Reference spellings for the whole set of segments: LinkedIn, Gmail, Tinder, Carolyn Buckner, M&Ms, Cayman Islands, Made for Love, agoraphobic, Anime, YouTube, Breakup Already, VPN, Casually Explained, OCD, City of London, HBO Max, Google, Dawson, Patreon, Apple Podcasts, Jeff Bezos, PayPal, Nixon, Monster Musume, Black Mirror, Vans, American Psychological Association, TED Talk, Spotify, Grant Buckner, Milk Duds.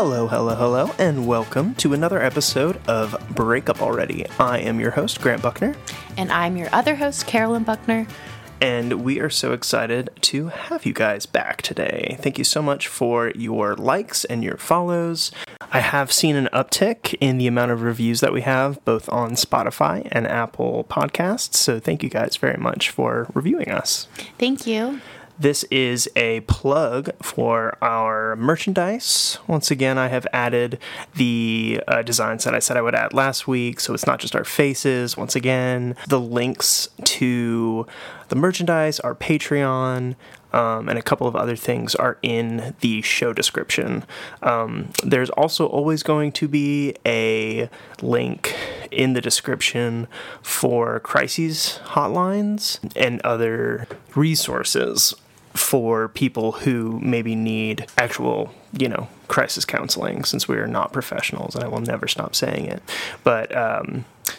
Hello, and welcome to another episode of Breakup Already. I am your host, Grant Buckner. And I'm your other host, Carolyn Buckner. And we are so excited to have you guys back today. Thank you so much for your likes and your follows. I have seen an uptick in the amount of reviews that we have, both on Spotify and Apple Podcasts. So thank you guys very much for reviewing us. Thank you. This is a plug for our merchandise. Once again, I have added the designs that I said I would add last week, so it's not just our faces. Once again, the links to the merchandise, our Patreon, and a couple of other things are in the show description. There's also always going to be a link in the description for crises hotlines and other resources for people who maybe need actual, crisis counseling, since we are not professionals, and I will never stop saying it. But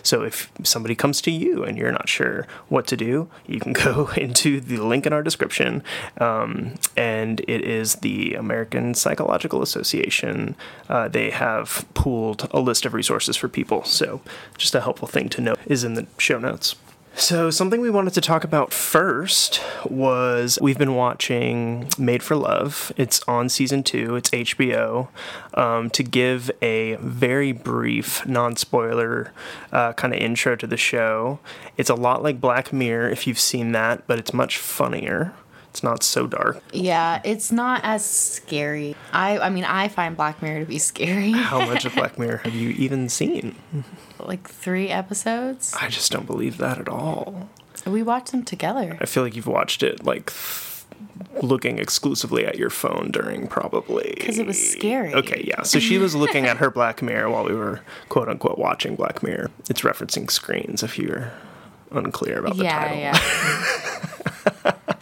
so if somebody comes to you and you're not sure what to do, you can go into the link in our description, and it is the American Psychological Association. They have pooled a list of resources for people, so just a helpful thing to know is in the show notes. So something we wanted to talk about first was we've been watching Made for Love. It's on season 2. It's HBO. To give a very brief, non-spoiler kind of intro to the show, it's a lot like Black Mirror, if you've seen that, but it's much funnier. It's not so dark. Yeah, it's not as scary. I find Black Mirror to be scary. How much of Black Mirror have you even seen? Like 3 episodes? I just don't believe that at all. We watched them together. I feel like you've watched it, looking exclusively at your phone during probably... Because it was scary. Okay, yeah. So she was looking at her Black Mirror while we were, quote-unquote, watching Black Mirror. It's referencing Screens, if you're unclear about the title. Yeah.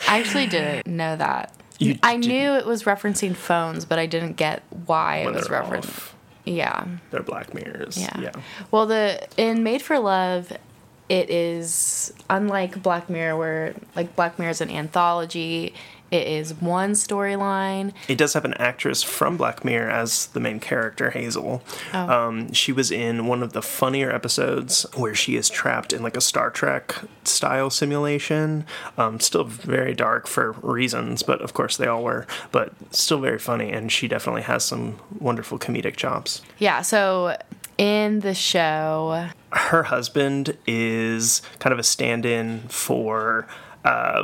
I actually didn't know that. I knew it was referencing phones, but I didn't get why it was referenced. Yeah. They're Black Mirrors. Yeah. Well, in Made for Love, it is unlike Black Mirror, where Black Mirror is an anthology. It is one storyline. It does have an actress from Black Mirror as the main character, Hazel. Oh. She was in one of the funnier episodes where she is trapped in a Star Trek-style simulation. Still very dark for reasons, but of course they all were. But still very funny, and she definitely has some wonderful comedic chops. Yeah, so... in the show, her husband is kind of a stand-in for a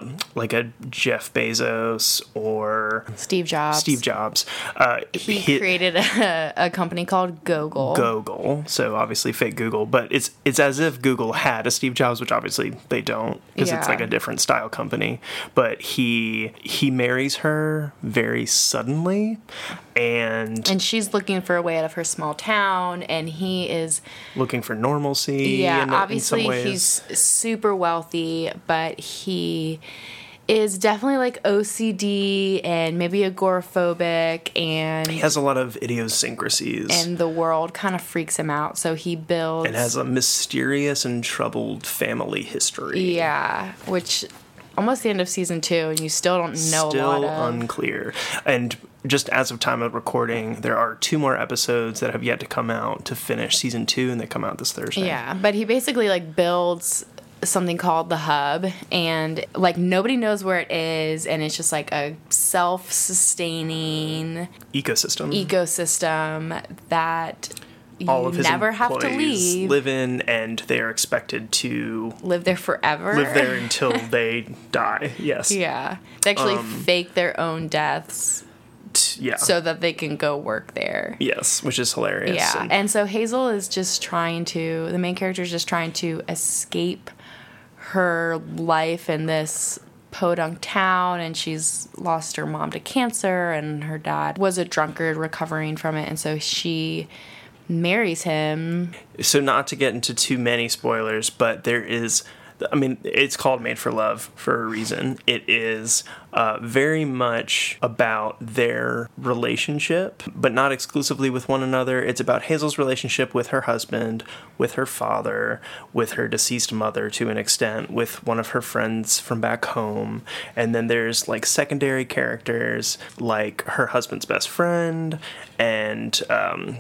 Jeff Bezos or Steve Jobs. He created a company called Google. So obviously fake Google, but it's as if Google had a Steve Jobs, which obviously they don't, because it's a different style company. But he marries her very suddenly. And she's looking for a way out of her small town, and he is looking for normalcy. Yeah, obviously he's super wealthy, but he is definitely OCD and maybe agoraphobic, and he has a lot of idiosyncrasies. And the world kind of freaks him out, so he builds and has a mysterious and troubled family history. Yeah, which almost the end of season 2, and you still don't know a lot of. Still unclear. And just as of time of recording, there are 2 more episodes that have yet to come out to finish season 2, and they come out this Thursday. Yeah, but he basically builds something called the Hub, and nobody knows where it is, and it's just a self-sustaining ecosystem that all of his never have to leave, live in, and they are expected to live there forever. Live there until they die. Yes. Yeah, they actually fake their own deaths. Yeah. So that they can go work there. Yes, which is hilarious. Yeah, and so Hazel is the main character is just trying to escape her life in this podunk town, and she's lost her mom to cancer, and her dad was a drunkard recovering from it, and so she marries him. So not to get into too many spoilers, but there is... I mean, it's called Made for Love for a reason. It is very much about their relationship, but not exclusively with one another. It's about Hazel's relationship with her husband, with her father, with her deceased mother to an extent, with one of her friends from back home. And then there's like secondary characters like her husband's best friend and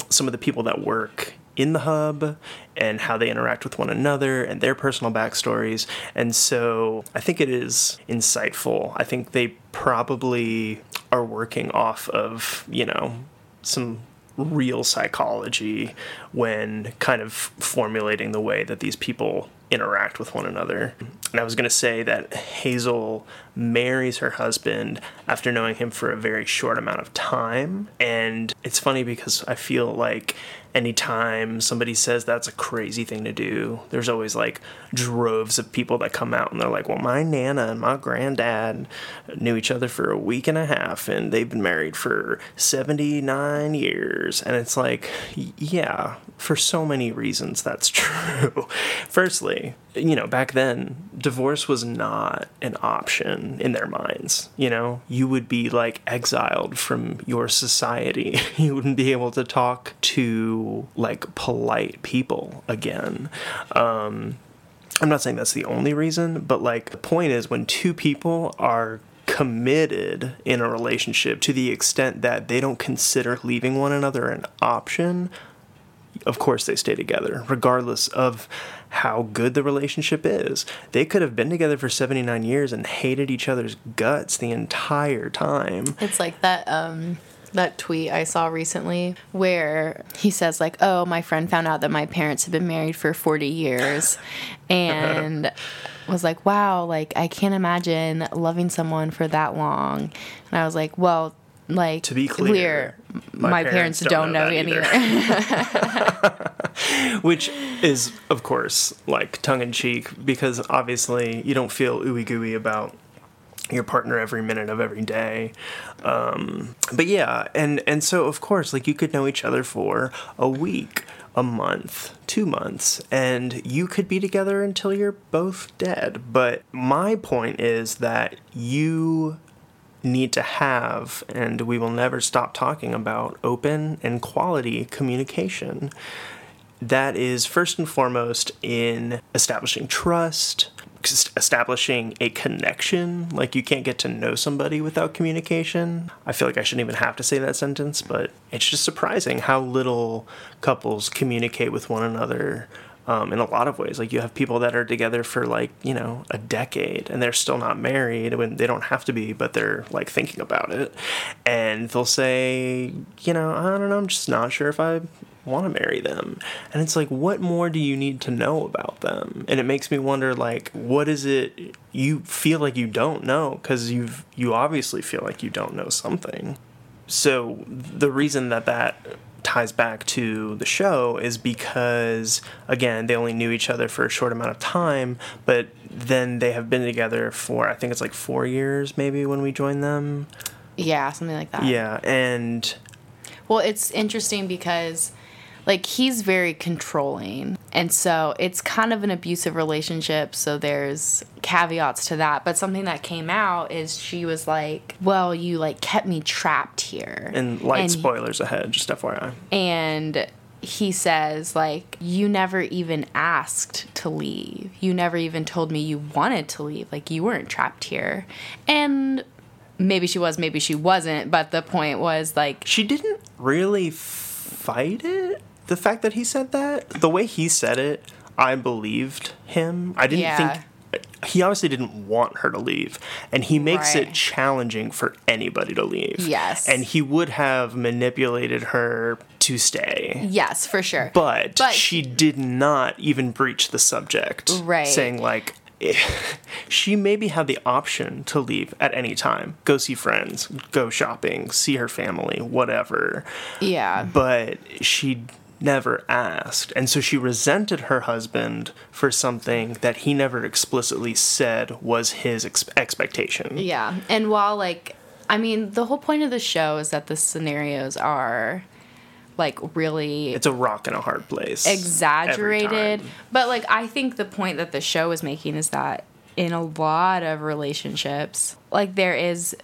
some of the people that work in the hub and how they interact with one another and their personal backstories. And so I think it is insightful. I think they probably are working off of, you know, some real psychology when kind of formulating the way that these people interact with one another. And I was going to say that Hazel marries her husband after knowing him for a very short amount of time. And it's funny because I feel like anytime somebody says that's a crazy thing to do, there's always like droves of people that come out and they're like, well, my Nana and my granddad knew each other for a week and a half and they've been married for 79 years. And it's like, yeah, for so many reasons that's true. Firstly, you know, back then, divorce was not an option in their minds. You know, you would be like exiled from your society. You wouldn't be able to talk to like polite people again. I'm not saying that's the only reason, but like the point is when two people are committed in a relationship to the extent that they don't consider leaving one another an option, of course they stay together, regardless of how good the relationship is. They could have been together for 79 years and hated each other's guts the entire time. It's like that that tweet I saw recently where he says like, oh, my friend found out that my parents have been married for 40 years and was like, wow, like I can't imagine loving someone for that long. And I was like, well, like, to be clear, my parents don't know anything. Which is, of course, like tongue-in-cheek, because obviously you don't feel ooey-gooey about your partner every minute of every day. But yeah, and so, of course, like you could know each other for a week, a month, 2 months, and you could be together until you're both dead. But my point is that you need to have, and we will never stop talking about, open and quality communication. That is first and foremost in establishing trust, establishing a connection. Like, you can't get to know somebody without communication. I feel like I shouldn't even have to say that sentence, but it's just surprising how little couples communicate with one another. In a lot of ways, like you have people that are together for like, you know, a decade and they're still not married when they don't have to be, but they're like thinking about it and they'll say, you know, I don't know, I'm just not sure if I want to marry them. And it's like, what more do you need to know about them? And it makes me wonder, like, what is it you feel like you don't know? Because you obviously feel like you don't know something. So the reason that ties back to the show is because, again, they only knew each other for a short amount of time, but then they have been together for, I think it's like 4 years maybe when we joined them. Yeah, something like that. Yeah, and... Well, it's interesting because, like, he's very controlling, and so it's kind of an abusive relationship, so there's caveats to that. But something that came out is she was like, well, you, like, kept me trapped here. And, like, spoilers ahead, just FYI. And he says, like, you never even asked to leave. You never even told me you wanted to leave. Like, you weren't trapped here. And maybe she was, maybe she wasn't, but the point was, like... She didn't really fight it? The fact that he said that, the way he said it, I believed him. I didn't think, he obviously didn't want her to leave. And he makes it challenging for anybody to leave. Yes. And he would have manipulated her to stay. Yes, for sure. But she did not even breach the subject. Right. Saying like, she maybe had the option to leave at any time. Go see friends, go shopping, see her family, whatever. Yeah. But she never asked. And so she resented her husband for something that he never explicitly said was his expectation. Yeah. And while, like, I mean, the whole point of the show is that the scenarios are like really... It's a rock and a hard place. Exaggerated. But like I think the point that the show is making is that in a lot of relationships, like there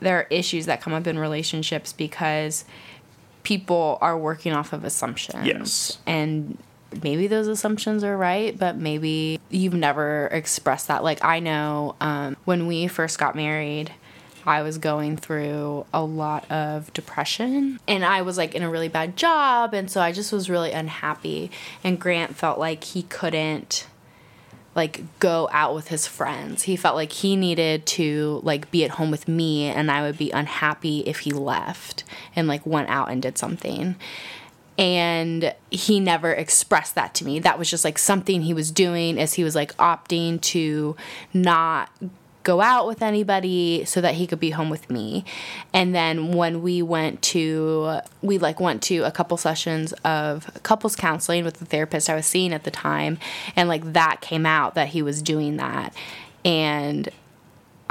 are issues that come up in relationships because people are working off of assumptions. Yes. And maybe those assumptions are right, but maybe you've never expressed that. Like I know when we first got married... I was going through a lot of depression and I was like in a really bad job. And so I just was really unhappy. And Grant felt like he couldn't like go out with his friends. He felt like he needed to like be at home with me and I would be unhappy if he left and like went out and did something. And he never expressed that to me. That was just like something he was doing as he was like opting to not go out with anybody so that he could be home with me. And then when we went to a couple sessions of couples counseling with the therapist I was seeing at the time, and like that came out that he was doing that. And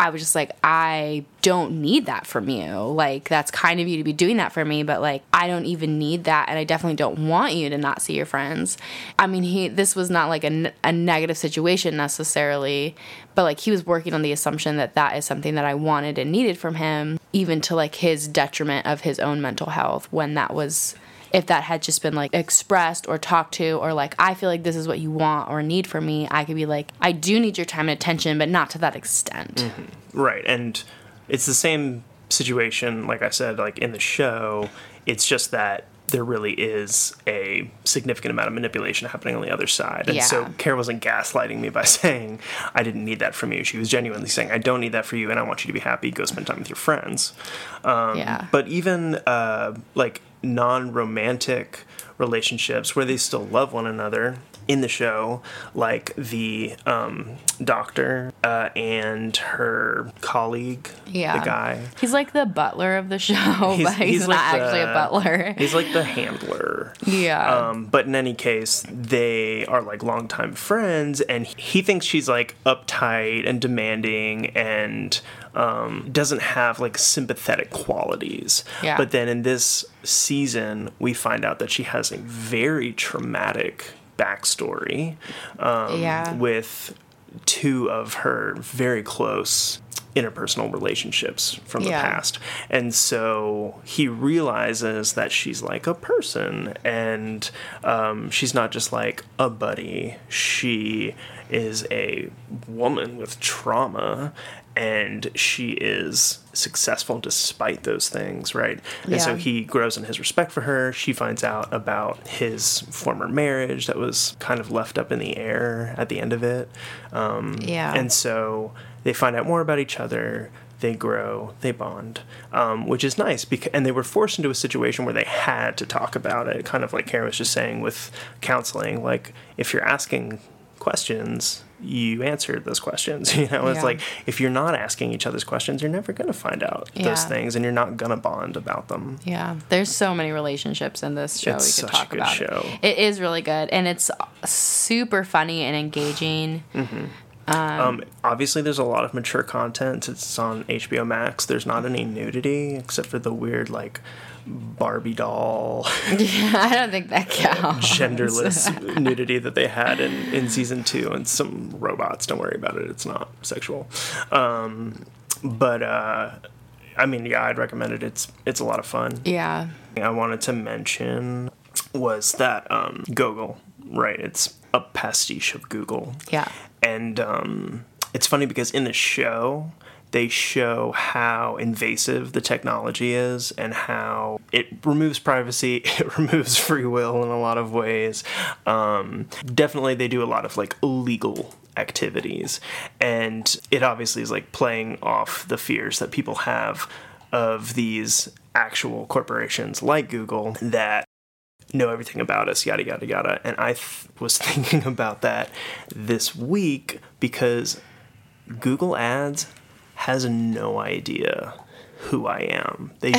I was just like, I don't need that from you. Like, that's kind of you to be doing that for me, but like I don't even need that, and I definitely don't want you to not see your friends. I mean, this was not like a negative situation necessarily, but like he was working on the assumption that that is something that I wanted and needed from him, even to like his detriment of his own mental health, when that was, if that had just been like expressed or talked to, or like, I feel like this is what you want or need from me, I could be like, I do need your time and attention, but not to that extent. Mm-hmm. Right. And it's the same situation, like I said, like in the show, it's just that there really is a significant amount of manipulation happening on the other side. And so Kara wasn't gaslighting me by saying, I didn't need that from you. She was genuinely saying, I don't need that for you, and I want you to be happy. Go spend time with your friends. But even like non-romantic relationships where they still love one another in the show, like the doctor and her colleague, the guy. He's like the butler of the show, but he's not like actually a butler. He's like the handler. Yeah. But in any case, they are like longtime friends, and he thinks she's like uptight and demanding and doesn't have like sympathetic qualities. Yeah. But then in this season, we find out that she has a very traumatic backstory with two of her very close interpersonal relationships from the past. And so he realizes that she's like a person, and she's not just like a buddy. She is a woman with trauma, and she is successful despite those things, right? And so he grows in his respect for her. She finds out about his former marriage that was kind of left up in the air at the end of it. And so they find out more about each other. They grow, they bond, which is nice. And they were forced into a situation where they had to talk about it, kind of like Karen was just saying with counseling. Like, if you're asking questions, you answered those questions, you know? It's like, if you're not asking each other's questions, you're never going to find out those things, and you're not going to bond about them. Yeah. There's so many relationships in this show we could talk about. It's such a good show. It is really good, and it's super funny and engaging. Mm-hmm. Obviously, there's a lot of mature content. It's on HBO Max. There's not any nudity, except for the weird, like, Barbie doll. Yeah, I don't think that counts. Genderless nudity that they had in season 2. And some robots. Don't worry about it. It's not sexual. I mean, yeah, I'd recommend it. It's a lot of fun. Yeah. I wanted to mention was that Google, right? It's a pastiche of Google. Yeah. And it's funny because in the show, they show how invasive the technology is and how it removes privacy, it removes free will in a lot of ways. Definitely, they do a lot of, like, illegal activities. And it obviously is, like, playing off the fears that people have of these actual corporations like Google that know everything about us, yada, yada, yada. And I was thinking about that this week because Google Ads has no idea who I am. They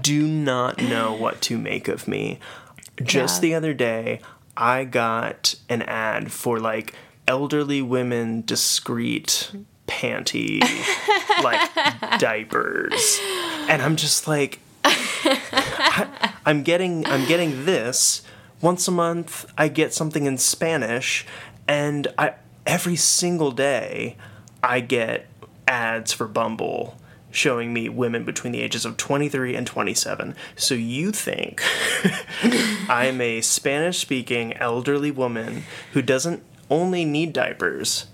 do not know what to make of me. Just the other day, I got an ad for like elderly women discreet panty like diapers. And I'm just like I'm getting this once a month. I get something in Spanish, and every single day I get ads for Bumble showing me women between the ages of 23 and 27. So you think I'm a Spanish-speaking elderly woman who doesn't only need diapers,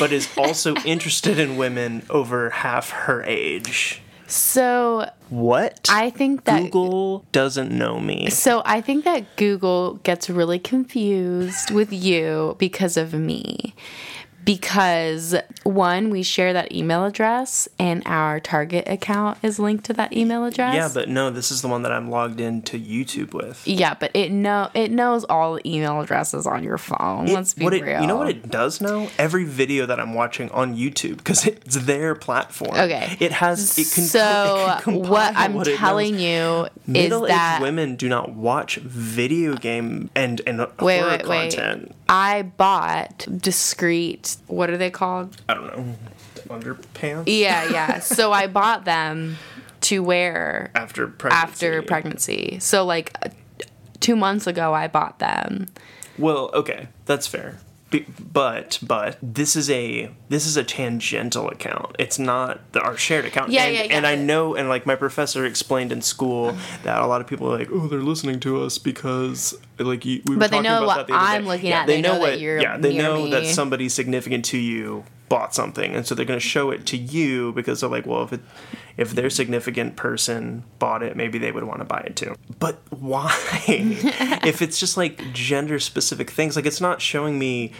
but is also interested in women over half her age. So what? I think that Google doesn't know me. So I think that Google gets really confused with you because of me. Because, one, we share that email address, and our Target account is linked to that email address. Yeah, but no, this is the one that I'm logged into YouTube with. Yeah, but it knows all the email addresses on your phone. Let's be real. You know what it does know? Every video that I'm watching on YouTube, because it's their platform. Okay. It can compile what I'm telling you is that women do not watch video game and horror content. Wait. I bought discreet. What are they called? I don't know. Underpants? Yeah. So I bought them to wear after pregnancy. So, 2 months ago, I bought them. Well, okay. That's fair. But this is a tangential account. It's not our shared account. Yeah. And I know, and my professor explained in school that a lot of people are like, oh, they're listening to us because we were talking about that the other day. But they know what I'm looking at. They know that you're near me. Yeah, they know that somebody significant to you bought something, and so they're going to show it to you because they're like, well, if their significant person bought it, maybe they would want to buy it too. But why? If it's just gender specific things, it's not showing me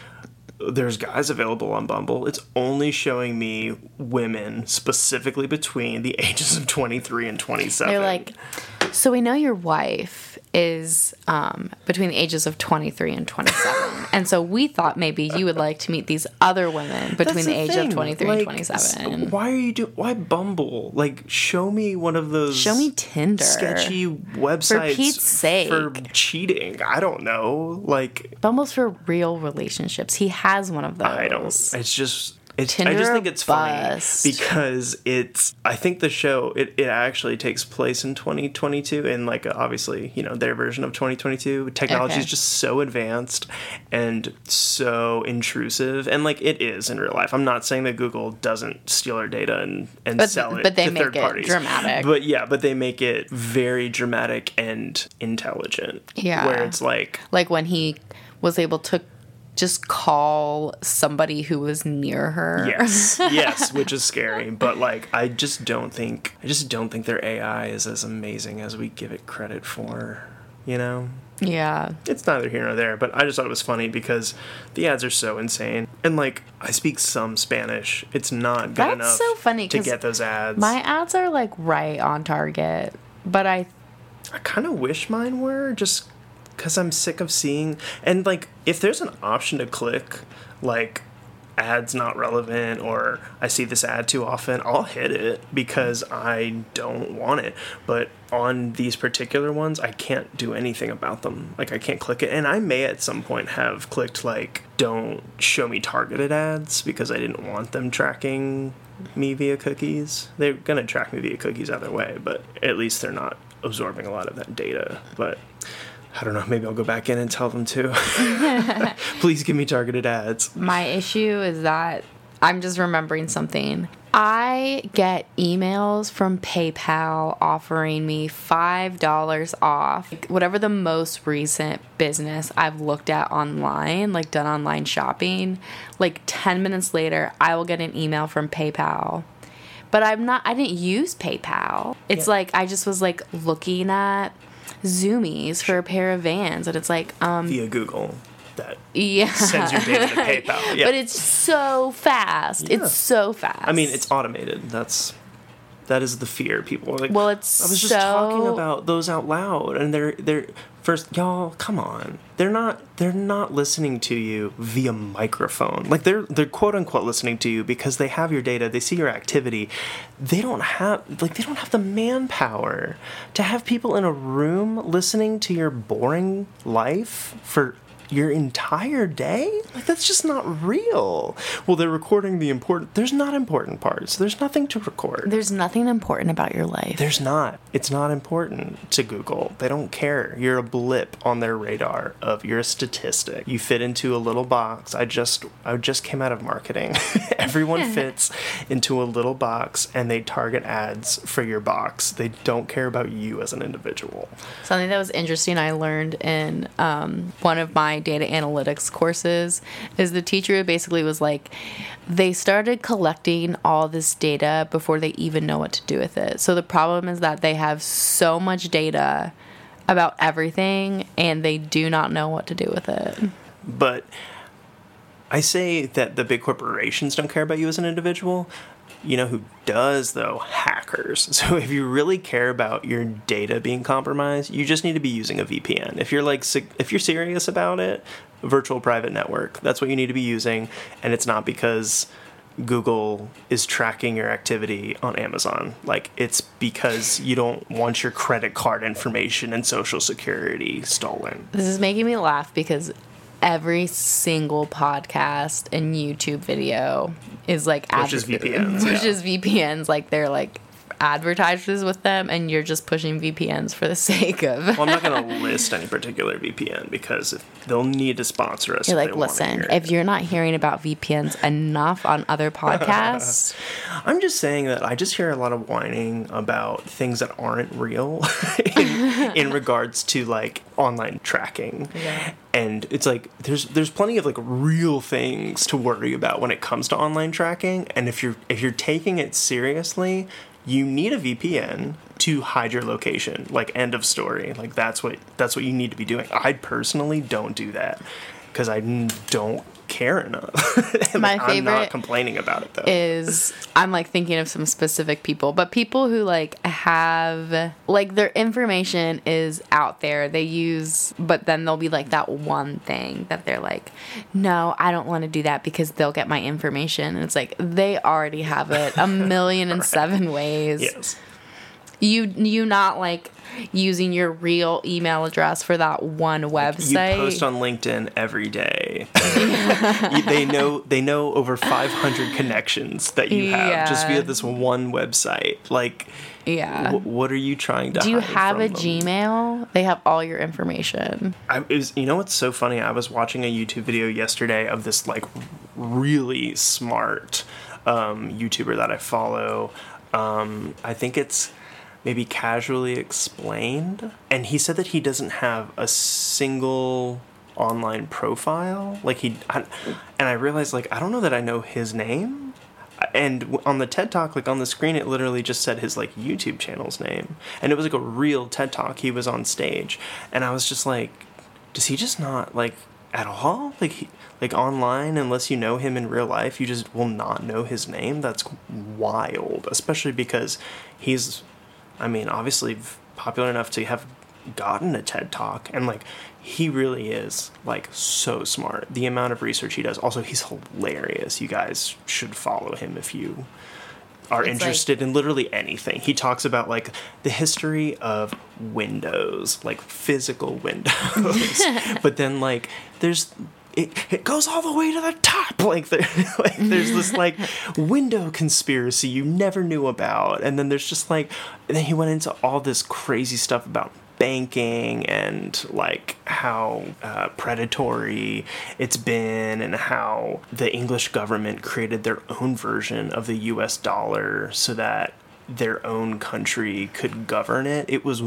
there's guys available on Bumble. It's only showing me women specifically between the ages of 23 and 27. They're like, so we know your wife is between the ages of 23 and 27. And so we thought maybe you would like to meet these other women between the age of 23 and 27. Why are you why Bumble? Show me one of those. Show me Tinder. Sketchy websites. For Pete's sake. For cheating. I don't know. Bumble's for real relationships. He has one of those. I just think it's funny because I think the show, it actually takes place in 2022 and obviously, their version of 2022. Technology is just so advanced and so intrusive. And it is in real life. I'm not saying that Google doesn't steal our data and sell it to third parties. But they make it dramatic. But they make it very dramatic and intelligent. Yeah. Where it's Like when he was able to just call somebody who was near her. Yes, which is scary. But I just don't think their AI is as amazing as we give it credit for. Yeah. It's neither here nor there, but I just thought it was funny because the ads are so insane. And I speak some Spanish. It's not good enough. That's so funny to get those ads. My ads are right on target, but I kind of wish mine were just. Because I'm sick of seeing... And, if there's an option to click, ads not relevant or I see this ad too often, I'll hit it because I don't want it. But on these particular ones, I can't do anything about them. I can't click it. And I may at some point have clicked, don't show me targeted ads because I didn't want them tracking me via cookies. They're going to track me via cookies either way, but at least they're not absorbing a lot of that data. But... I don't know. Maybe I'll go back in and tell them to. Please give me targeted ads. My issue is that I'm just remembering something. I get emails from PayPal offering me $5 off whatever the most recent business I've looked at online, done online shopping. 10 minutes later, I will get an email from PayPal. But I didn't use PayPal. It's I just was looking at Zoomies for a pair of Vans, and it's via Google that sends your data to PayPal. Yeah. But it's so fast. Yeah. It's so fast. I mean, it's automated. That is the fear. People are like, well, it's I was just talking about those out loud, and they're first, y'all, come on. They're not listening to you via microphone. They're quote unquote listening to you because they have your data, they see your activity. They don't have the manpower to have people in a room listening to your boring life for your entire day? Like, that's just not real. Well, they're recording the important... There's not important parts. There's nothing to record. There's nothing important about your life. There's not. It's not important to Google. They don't care. You're a blip on their radar of you're a statistic. You fit into a little box. I just came out of marketing. Everyone fits into a little box, and they target ads for your box. They don't care about you as an individual. Something that was interesting I learned in one of my data analytics courses is the teacher basically was like, they started collecting all this data before they even know what to do with it. So the problem is that they have so much data about everything, and they do not know what to do with it. But I say that the big corporations don't care about you as an individual. You know who does, though? Hackers. So if you really care about your data being compromised, you just need to be using a VPN. If you're serious about it, virtual private network, that's what you need to be using. And it's not because Google is tracking your activity on Amazon. Like, it's because you don't want your credit card information and social security stolen. This is making me laugh because every single podcast and YouTube video is like is VPNs. Like, they're like advertisers with them, and you're just pushing VPNs for the sake of. Well, I'm not going to list any particular VPN because they'll need to sponsor us. You're like, listen, if you're not hearing about VPNs enough on other podcasts. I'm just saying that I just hear a lot of whining about things that aren't real in regards to like online tracking. Yeah. And it's like there's plenty of like real things to worry about when it comes to online tracking. And if you're taking it seriously, you need a VPN to hide your location. Like, end of story. Like, that's what you need to be doing. I personally don't do that because I don't care enough. Like, my favorite, I'm not complaining about it though, is I'm like thinking of some specific people, but people who like have like their information is out there, they use, but then they'll be like that one thing that they're like, no, I don't want to do that because they'll get my information. And it's like, they already have it a million and seven ways. Yes. You not like using your real email address for that one website. You post on LinkedIn every day. They know over 500 connections that you have just via this one website. Like, yeah. What are you trying to do? You have a Gmail? They have all your information. You know what's so funny? I was watching a YouTube video yesterday of this like really smart YouTuber that I follow. I think it's maybe Casually Explained. And he said that he doesn't have a single online profile. Like, I realized, like, I don't know that I know his name. And on the TED Talk, like, on the screen, it literally just said his, like, YouTube channel's name. And it was, like, a real TED Talk. He was on stage. And I was just like, does he just not, like, at all? Like, online, unless you know him in real life, you just will not know his name. That's wild, especially because he's, I mean, obviously popular enough to have gotten a TED Talk, and like, he really is like so smart. The amount of research he does. Also, he's hilarious. You guys should follow him if you are interested in literally anything. He talks about like the history of Windows, like physical Windows. But then like there's it goes all the way to the top. Like, there's this, like, window conspiracy you never knew about. And then there's just, like... Then he went into all this crazy stuff about banking and, like, how predatory it's been and how the English government created their own version of the U.S. dollar so that their own country could govern it. It was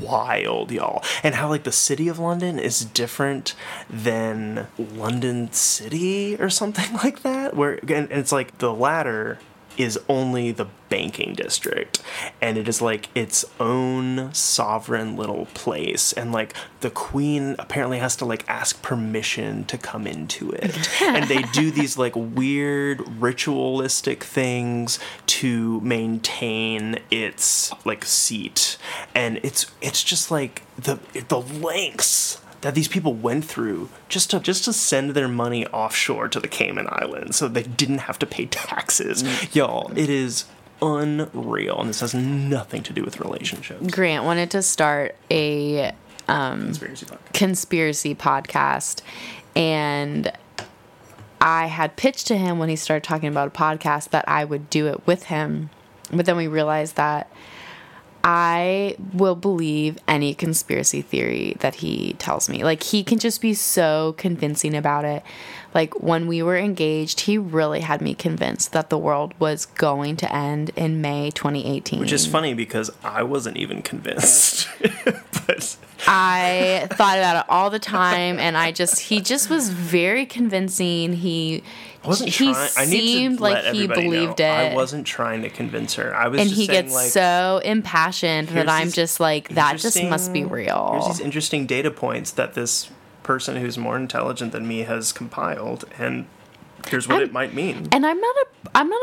wild, y'all. And how, like, the City of London is different than London City or something like that. Where, and it's like the latter is only the banking district, and it is like its own sovereign little place, and like the Queen apparently has to like ask permission to come into it. And they do these like weird ritualistic things to maintain its like seat, and it's just like the lengths that these people went through just to send their money offshore to the Cayman Islands so they didn't have to pay taxes. Y'all, it is unreal, and this has nothing to do with relationships. Grant wanted to start a Conspiracy podcast. And I had pitched to him when he started talking about a podcast that I would do it with him. But then we realized that I will believe any conspiracy theory that he tells me. Like, he can just be so convincing about it. Like, when we were engaged, he really had me convinced that the world was going to end in May 2018. Which is funny because I wasn't even convinced. But I thought about it all the time, and he just was very convincing. He seemed like he believed it. I wasn't trying to convince her. I was. And just he saying, gets like, so impassioned that I'm just like, that just must be real. Here's these interesting data points that this person who's more intelligent than me has compiled, and here's what it might mean. And I'm not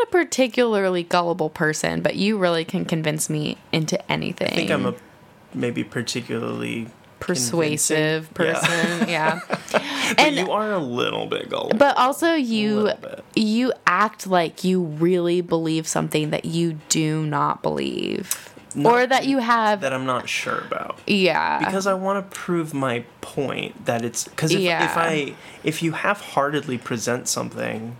a particularly gullible person, but you really can convince me into anything. I think I'm a maybe particularly persuasive person, yeah. And you are a little bit gullible. But also you act like you really believe something that you do not believe. Or that you have... That I'm not sure about. Yeah. Because I want to prove my point that it's... Because if you half-heartedly present something,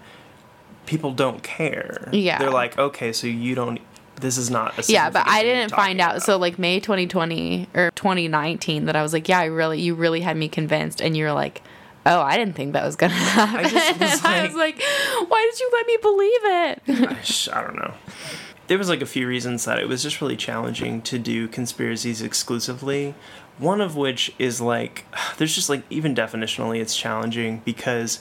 people don't care. Yeah. They're like, okay, so you don't... This is not a significant Yeah, but I didn't find out. About. So, like, May 2020 or 2019, that I was like, yeah, you really had me convinced. And you were like, oh, I didn't think that was going to happen. I was like, why did you let me believe it? I don't know. There was, like, a few reasons that it was just really challenging to do conspiracies exclusively. One of which is, like, there's just, like, even definitionally it's challenging because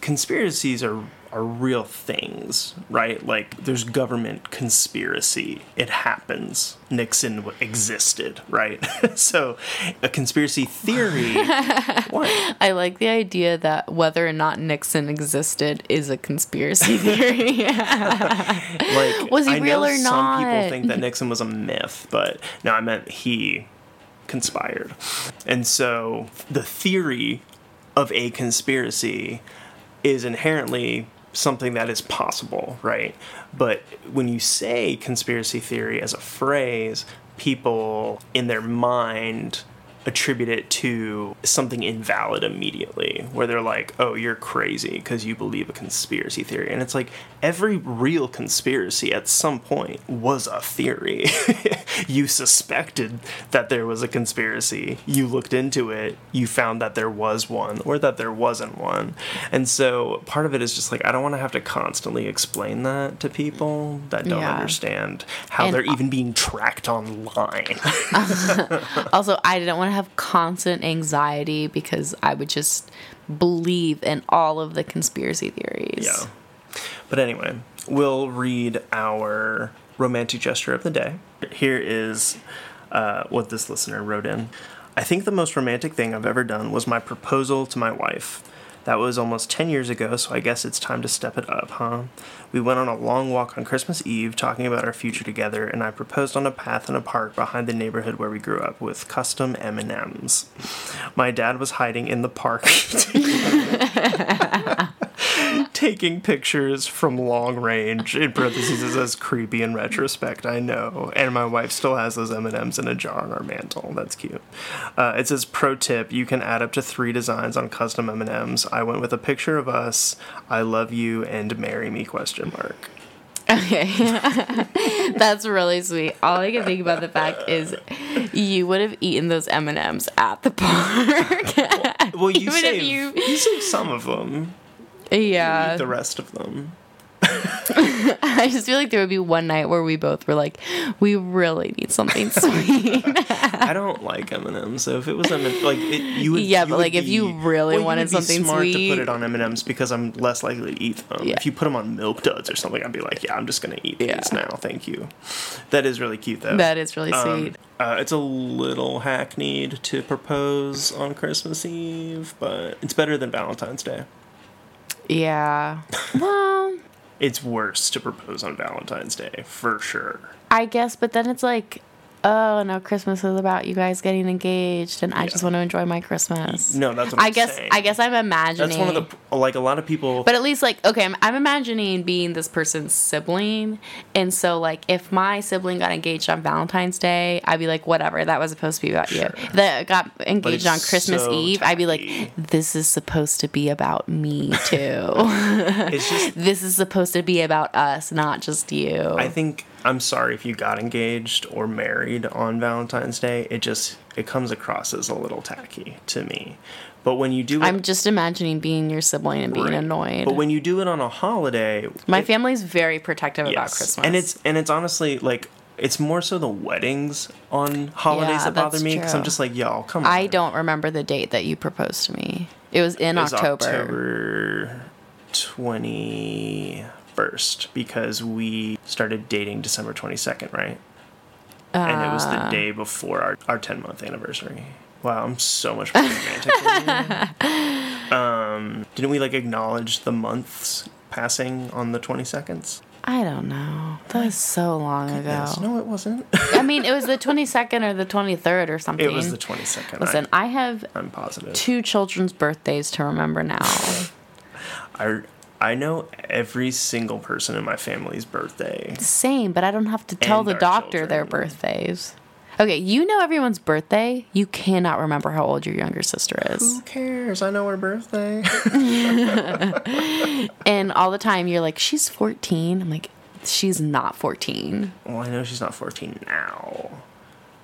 conspiracies are real things, right? Like, there's government conspiracy. It happens. Nixon existed, right? So, a conspiracy theory... What? I like the idea that whether or not Nixon existed is a conspiracy theory. Like, was he real or not? Some people think that Nixon was a myth, but... No, I meant he conspired. And so, the theory of a conspiracy is inherently... something that is possible, right? But when you say conspiracy theory as a phrase, people in their mind attribute it to something invalid immediately, where they're like, oh, you're crazy because you believe a conspiracy theory. And it's like, every real conspiracy at some point was a theory. You suspected that there was a conspiracy. You looked into it. You found that there was one or that there wasn't one. And so part of it is just like, I don't want to have to constantly explain that to people that don't understand how they're even being tracked online. Also, I didn't want to have constant anxiety because I would just believe in all of the conspiracy theories. Yeah. But anyway, we'll read our romantic gesture of the day. Here is what this listener wrote in. I think the most romantic thing I've ever done was my proposal to my wife. That was almost 10 years ago, so I guess it's time to step it up, huh? We went on a long walk on Christmas Eve talking about our future together, and I proposed on a path in a park behind the neighborhood where we grew up with custom M&Ms. My dad was hiding in the park taking pictures from long range, in parentheses, is as creepy in retrospect, I know. And my wife still has those M&Ms in a jar on our mantle. That's cute. It says, pro tip, you can add up to 3 designs on custom M&Ms. I went with a picture of us, I love you, and marry me, ? Okay. That's really sweet. All I can think about the fact is you would have eaten those M&Ms at the park. Well, you saved some of them. Yeah. You eat the rest of them. I just feel like there would be one night where we both were like, we really need something sweet. I don't like M&Ms, so if it was M&Ms, like you would. Yeah, but like if you really wanted something sweet, you would be smart to put it on M&Ms because I'm less likely to eat them. Yeah. If you put them on Milk Duds or something, I'd be like, yeah, I'm just gonna eat these now. Thank you. That is really cute, though. That is really sweet. It's a little hackneyed to propose on Christmas Eve, but it's better than Valentine's Day. Yeah. Well, it's worse to propose on Valentine's Day, for sure. I guess, but then it's like, oh, no, Christmas is about you guys getting engaged, and I just want to enjoy my Christmas. No, that's what I'm saying. I guess I'm imagining. That's one of the, like, a lot of people. But at least, like, okay, I'm imagining being this person's sibling, and so, like, if my sibling got engaged on Valentine's Day, I'd be like, whatever, that was supposed to be about you. That got engaged on Christmas Eve, I'd be like, this is supposed to be about me, too. It's just, this is supposed to be about us, not just you. I think... I'm sorry if you got engaged or married on Valentine's Day. It comes across as a little tacky to me. But when you do it... I'm just imagining being your sibling and being annoyed. But when you do it on a holiday... My family's very protective about Christmas. And it's honestly, like... It's more so the weddings on holidays that bother me, because I'm just like, y'all, come on. I don't remember the date that you proposed to me. It was October. October 20... First, because we started dating December 22nd, right? And it was the day before our 10-month anniversary. Wow, I'm so much more romantic than you. Didn't we, like, acknowledge the months passing on the 22nds? I don't know. That was so long ago. No, it wasn't. I mean, it was the 22nd or the 23rd or something. It was the 22nd. Listen, I'm positive. 2 children's birthdays to remember now. I know every single person in my family's birthday. Same, but I don't have to tell the doctor their birthdays. Okay, you know everyone's birthday. You cannot remember how old your younger sister is. Who cares? I know her birthday. And all the time you're like, she's 14. I'm like, she's not 14. Well, I know she's not 14 now.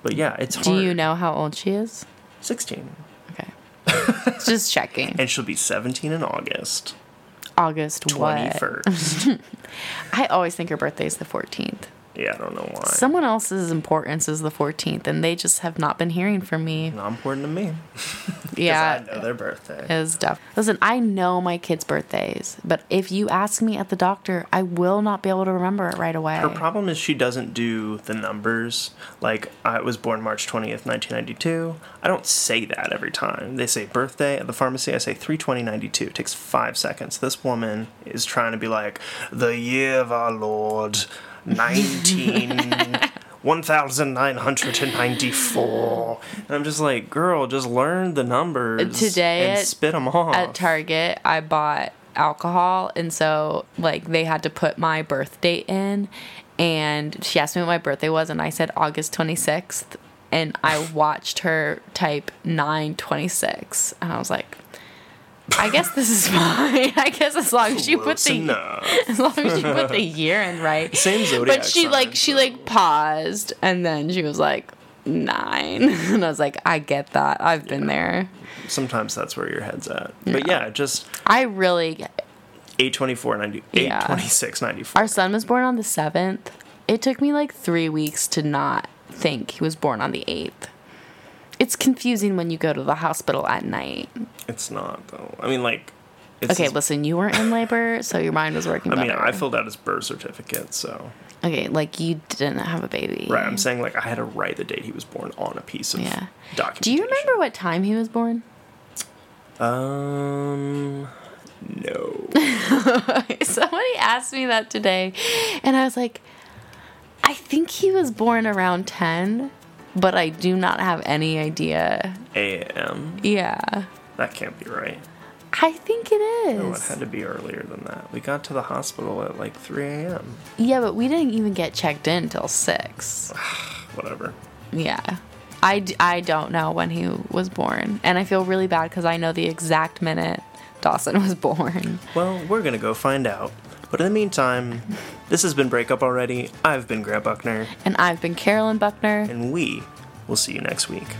But yeah, it's hard. Do you know how old she is? 16. Okay. Just checking. And she'll be 17 in August. August 21st. I always think her birthday is the 14th. Yeah, I don't know why. Someone else's importance is the 14th, and they just have not been hearing from me. Not important to me. Yeah. I know their birthday. It is tough. Listen, I know my kids' birthdays, but if you ask me at the doctor, I will not be able to remember it right away. Her problem is she doesn't do the numbers. Like, I was born March 20th, 1992. I don't say that every time. They say birthday at the pharmacy. I say 3/20/92. It takes 5 seconds. This woman is trying to be like, the year of our Lord... 1994. And I'm just like, girl, just learn the numbers today and spit them off. At Target, I bought alcohol, and so, like, they had to put my birth date in, and she asked me what my birthday was, and I said August 26th, and I watched her type 9/26, and I was like, I guess this is fine. I guess as long as you put the year in right. Same zodiac. But she paused, and then she was like 9, and I was like, I get that. I've been there. Sometimes that's where your head's at. But I really 8/24/92, 8/26/94. Our son was born on the 7th. It took me like 3 weeks to not think he was born on the 8th. It's confusing when you go to the hospital at night. It's not, though. I mean, like... listen, you weren't in labor, so your mind was working better. I mean, I filled out his birth certificate, so... Okay, like, you didn't have a baby. Right, I'm saying, like, I had to write the date he was born on a piece of documentation. Do you remember what time he was born? No. Somebody asked me that today, and I was like, I think he was born around 10... But I do not have any idea. A.M.? Yeah. That can't be right. I think it is. No, it had to be earlier than that. We got to the hospital at like 3 a.m. Yeah, but we didn't even get checked in till 6. Whatever. Yeah. I don't know when he was born. And I feel really bad because I know the exact minute Dawson was born. Well, we're going to go find out. But in the meantime, this has been Breakup Already. I've been Grant Buckner. And I've been Carolyn Buckner. And we will see you next week.